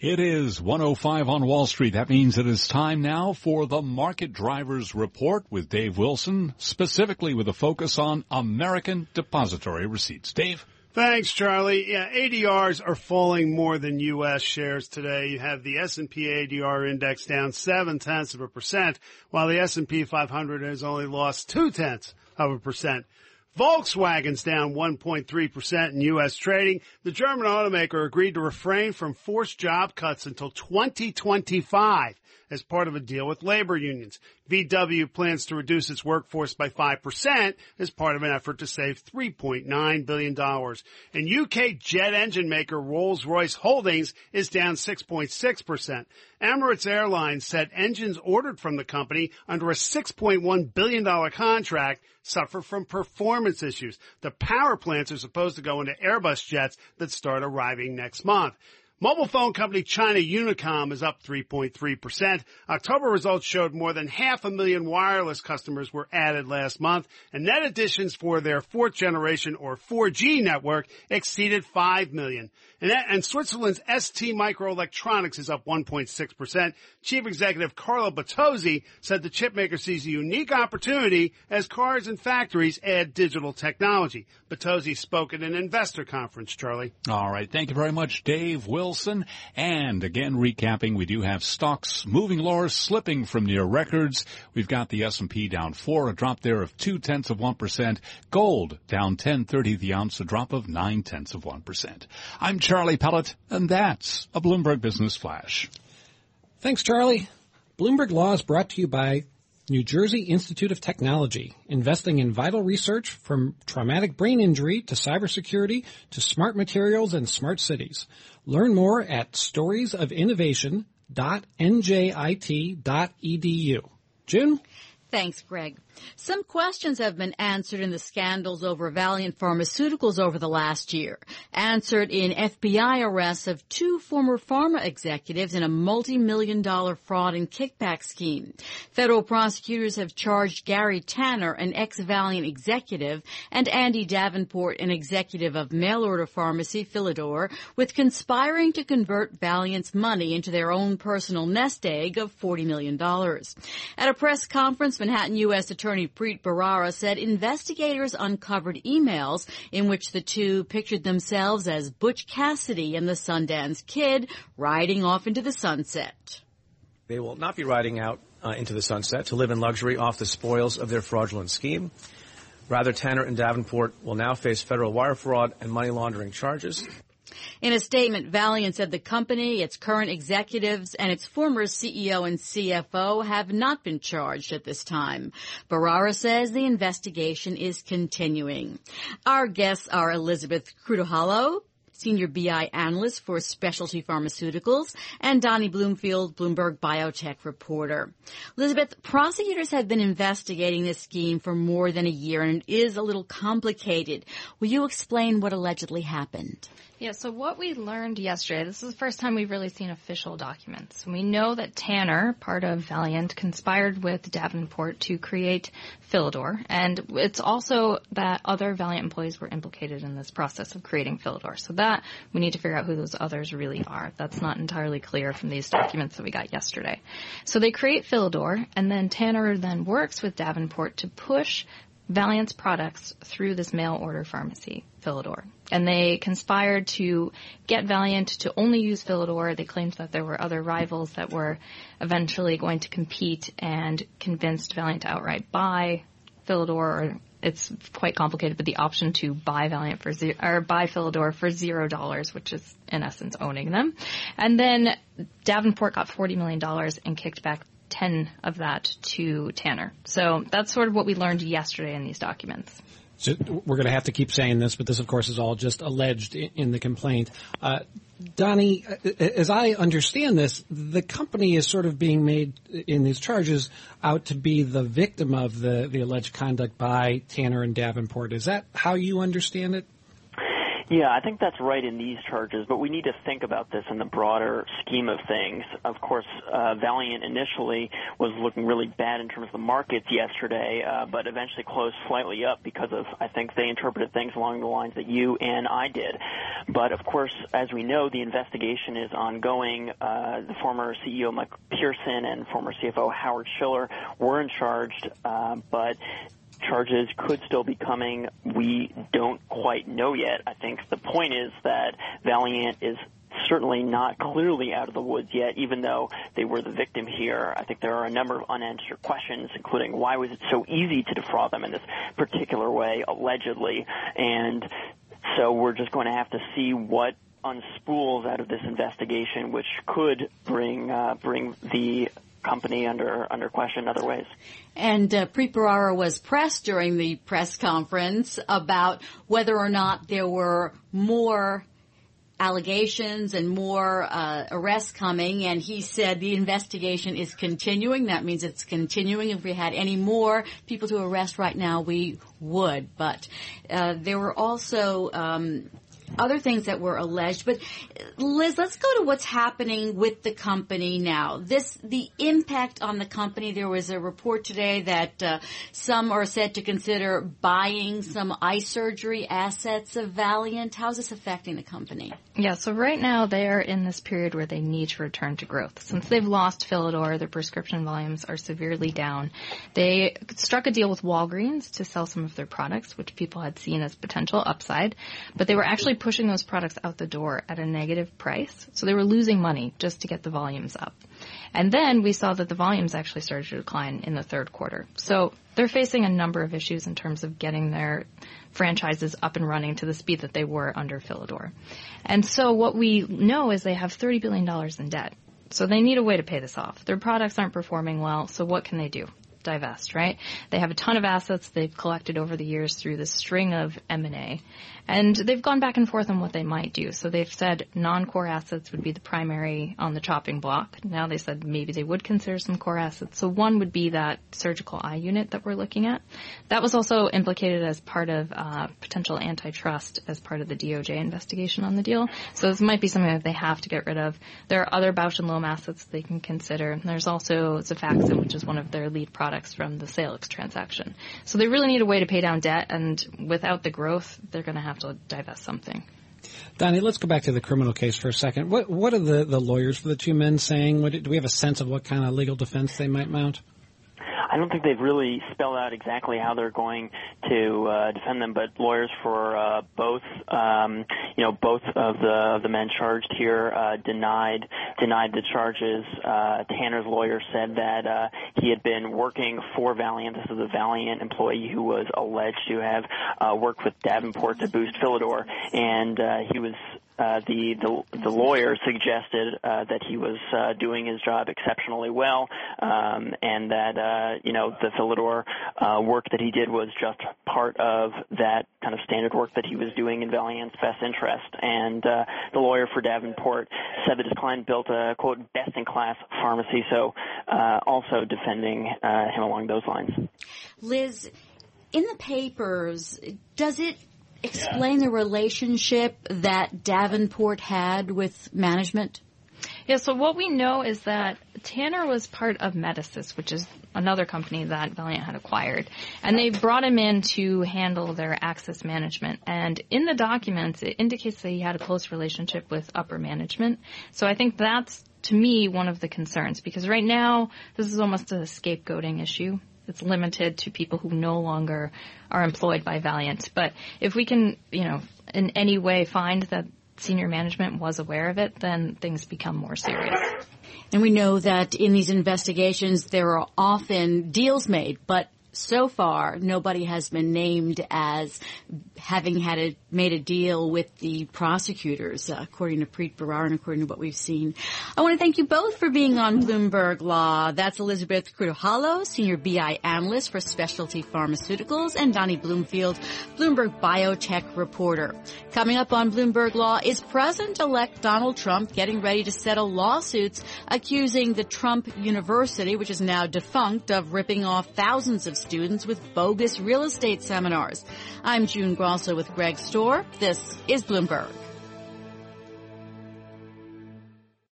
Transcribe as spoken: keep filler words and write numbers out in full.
It is one oh five on Wall Street. That means it is time now for the Market Drivers Report with Dave Wilson, specifically with a focus on American depository receipts. Dave? Thanks, Charlie. Yeah, A D Rs are falling more than U S shares today. You have the S and P A D R index down seven-tenths of a percent, while the S and P five hundred has only lost two-tenths of a percent. Volkswagen's down one point three percent in U S trading. The German automaker agreed to refrain from forced job cuts until twenty twenty-five as part of a deal with labor unions. V W plans to reduce its workforce by five percent as part of an effort to save three point nine billion dollars. And U K jet engine maker Rolls-Royce Holdings is down six point six percent. Emirates Airlines said engines ordered from the company under a six point one billion dollars contract suffer from performance issues. The power plants are supposed to go into Airbus jets that start arriving next month. Mobile phone company China Unicom is up three point three percent. October results showed more than half a million wireless customers were added last month, and net additions for their fourth generation or four G network exceeded five million. And, that, and Switzerland's S T Microelectronics is up one point six percent. Chief Executive Carlo Batozzi said the chipmaker sees a unique opportunity as cars and factories add digital technology. Batozzi spoke at an investor conference, Charlie. All right. Thank you very much, Dave Wilson. Wilson. And again, recapping, we do have stocks moving lower, slipping from near records. We've got the S and P down four, a drop there of two-tenths of one percent. Gold down ten thirty the ounce, a drop of nine-tenths of one percent. I'm Charlie Pellett, and that's a Bloomberg Business Flash. Thanks, Charlie. Bloomberg Law is brought to you by New Jersey Institute of Technology, investing in vital research from traumatic brain injury to cybersecurity to smart materials and smart cities. Learn more at stories of innovation dot n j i t dot e d u. June? Thanks, Greg. Some questions have been answered in the scandals over Valeant Pharmaceuticals over the last year, answered in F B I arrests of two former pharma executives in a multi-million dollar fraud and kickback scheme. Federal prosecutors have charged Gary Tanner, an ex-Valeant executive, and Andy Davenport, an executive of mail-order pharmacy Philidor, with conspiring to convert Valeant's money into their own personal nest egg of forty million dollars. At a press conference, Manhattan U S Attorney Attorney Preet Bharara said investigators uncovered emails in which the two pictured themselves as Butch Cassidy and the Sundance Kid riding off into the sunset. They will not be riding out uh, into the sunset to live in luxury off the spoils of their fraudulent scheme. Rather, Tanner and Davenport will now face federal wire fraud and money laundering charges. In a statement, Valeant said the company, its current executives, and its former C E O and C F O have not been charged at this time. Bharara says the investigation is continuing. Our guests are Elizabeth Krutoholow, Senior B I Analyst for Specialty Pharmaceuticals, and Doni Bloomfield, Bloomberg Biotech Reporter. Elizabeth, prosecutors have been investigating this scheme for more than a year, and it is a little complicated. Will you explain what allegedly happened? Yeah, so what we learned yesterday, this is the first time we've really seen official documents. We know that Tanner, part of Valeant, conspired with Davenport to create Philidor, and it's also that other Valeant employees were implicated in this process of creating Philidor. So that, we need to figure out who those others really are. That's not entirely clear from these documents that we got yesterday. So they create Philidor, and then Tanner then works with Davenport to push Valeant's products through this mail-order pharmacy, Philidor. And they conspired to get Valeant to only use Philidor. They claimed that there were other rivals that were eventually going to compete and convinced Valeant to outright buy Philidor, or it's quite complicated, but the option to buy Valeant for zero, or buy Philidor for zero dollars, which is in essence owning them. And then Davenport got forty million dollars and kicked back ten of that to Tanner. So that's sort of what we learned yesterday in these documents. So we're going to have to keep saying this, but this, of course, is all just alleged in the complaint. Uh, Doni, as I understand this, the company is sort of being made in these charges out to be the victim of the, the alleged conduct by Tanner and Davenport. Is that how you understand it? Yeah, I think that's right in these charges, but we need to think about this in the broader scheme of things. Of course, uh, Valeant initially was looking really bad in terms of the markets yesterday, uh, but eventually closed slightly up because of, I think, they interpreted things along the lines that you and I did. But, of course, as we know, the investigation is ongoing. Uh, the former C E O, Mike Pearson, and former C F O, Howard Schiller, were in charge, uh, but charges could still be coming. We don't quite know yet. I think the point is that Valeant is certainly not clearly out of the woods yet, even though they were the victim here. I think there are a number of unanswered questions, including why was it so easy to defraud them in this particular way, allegedly. And so we're just going to have to see what unspools out of this investigation, which could bring uh, bring the company under under question in other ways. And uh, Preet Bharara was pressed during the press conference about whether or not there were more allegations and more uh, arrests coming, and he said the investigation is continuing. That means it's continuing. If we had any more people to arrest right now, we would. But uh, there were also um other things that were alleged. But Liz, let's go to what's happening with the company now. This, the impact on the company, there was a report today that uh, some are said to consider buying some eye surgery assets of Valeant. How's this affecting the company? Yeah, so right now they are in this period where they need to return to growth. Since they've lost Philidor, their prescription volumes are severely down. They struck a deal with Walgreens to sell some of their products, which people had seen as potential upside, but they were actually pushing those products out the door at a negative price. So they were losing money just to get the volumes up. And then we saw that the volumes actually started to decline in the third quarter. So they're facing a number of issues in terms of getting their franchises up and running to the speed that they were under Philidor. And so what we know is they have thirty billion dollars in debt. So they need a way to pay this off. Their products aren't performing well, so what can they do? Divest, right? They have a ton of assets they've collected over the years through this string of M and A, and they've gone back and forth on what they might do. So they've said non-core assets would be the primary on the chopping block. Now they said maybe they would consider some core assets. So one would be that surgical eye unit that we're looking at. That was also implicated as part of uh, potential antitrust as part of the D O J investigation on the deal. So this might be something that they have to get rid of. There are other Bausch and Lomb assets they can consider. There's also Zafaxib, which is one of their lead products from the Salix transaction. So they really need a way to pay down debt, and without the growth, they're going to have to divest something. Doni, let's go back to the criminal case for a second. What what are the, the lawyers for the two men saying? What, do we have a sense of what kind of legal defense they might mount? I don't think they've really spelled out exactly how they're going to uh, defend them, but lawyers for uh, both, um, you know, both of the the men charged here uh, denied denied the charges. Uh, Tanner's lawyer said that uh, he had been working for Valeant. This is a Valeant employee who was alleged to have uh, worked with Davenport to boost Philidor, and uh, he was. Uh, the, the the lawyer suggested uh, that he was uh, doing his job exceptionally well, um, and that uh, you know the Philidor uh, work that he did was just part of that kind of standard work that he was doing in Valeant's best interest. And uh, the lawyer for Davenport said that his client built a quote best-in-class pharmacy, so uh, also defending uh, him along those lines. Liz, in the papers, does it explain the relationship that Davenport had with management? Yeah, so what we know is that Tanner was part of Medicis, which is another company that Valeant had acquired, and they brought him in to handle their access management. And in the documents, it indicates that he had a close relationship with upper management. So I think that's, to me, one of the concerns, because right now this is almost a scapegoating issue. It's limited to people who no longer are employed by Valeant. But if we can, you know, in any way find that senior management was aware of it, then things become more serious. And we know that in these investigations there are often deals made, but so far nobody has been named as having had a, made a deal with the prosecutors, uh, according to Preet Bharara and according to what we've seen. I want to thank you both for being on Bloomberg Law. That's Elizabeth Krutoholow, Senior B I Analyst for Specialty Pharmaceuticals, and Doni Bloomfield, Bloomberg Biotech Reporter. Coming up on Bloomberg Law, is President-elect Donald Trump getting ready to settle lawsuits accusing the Trump University, which is now defunct, of ripping off thousands of students with bogus real estate seminars. I'm June Grosso with Greg Storr. This is Bloomberg.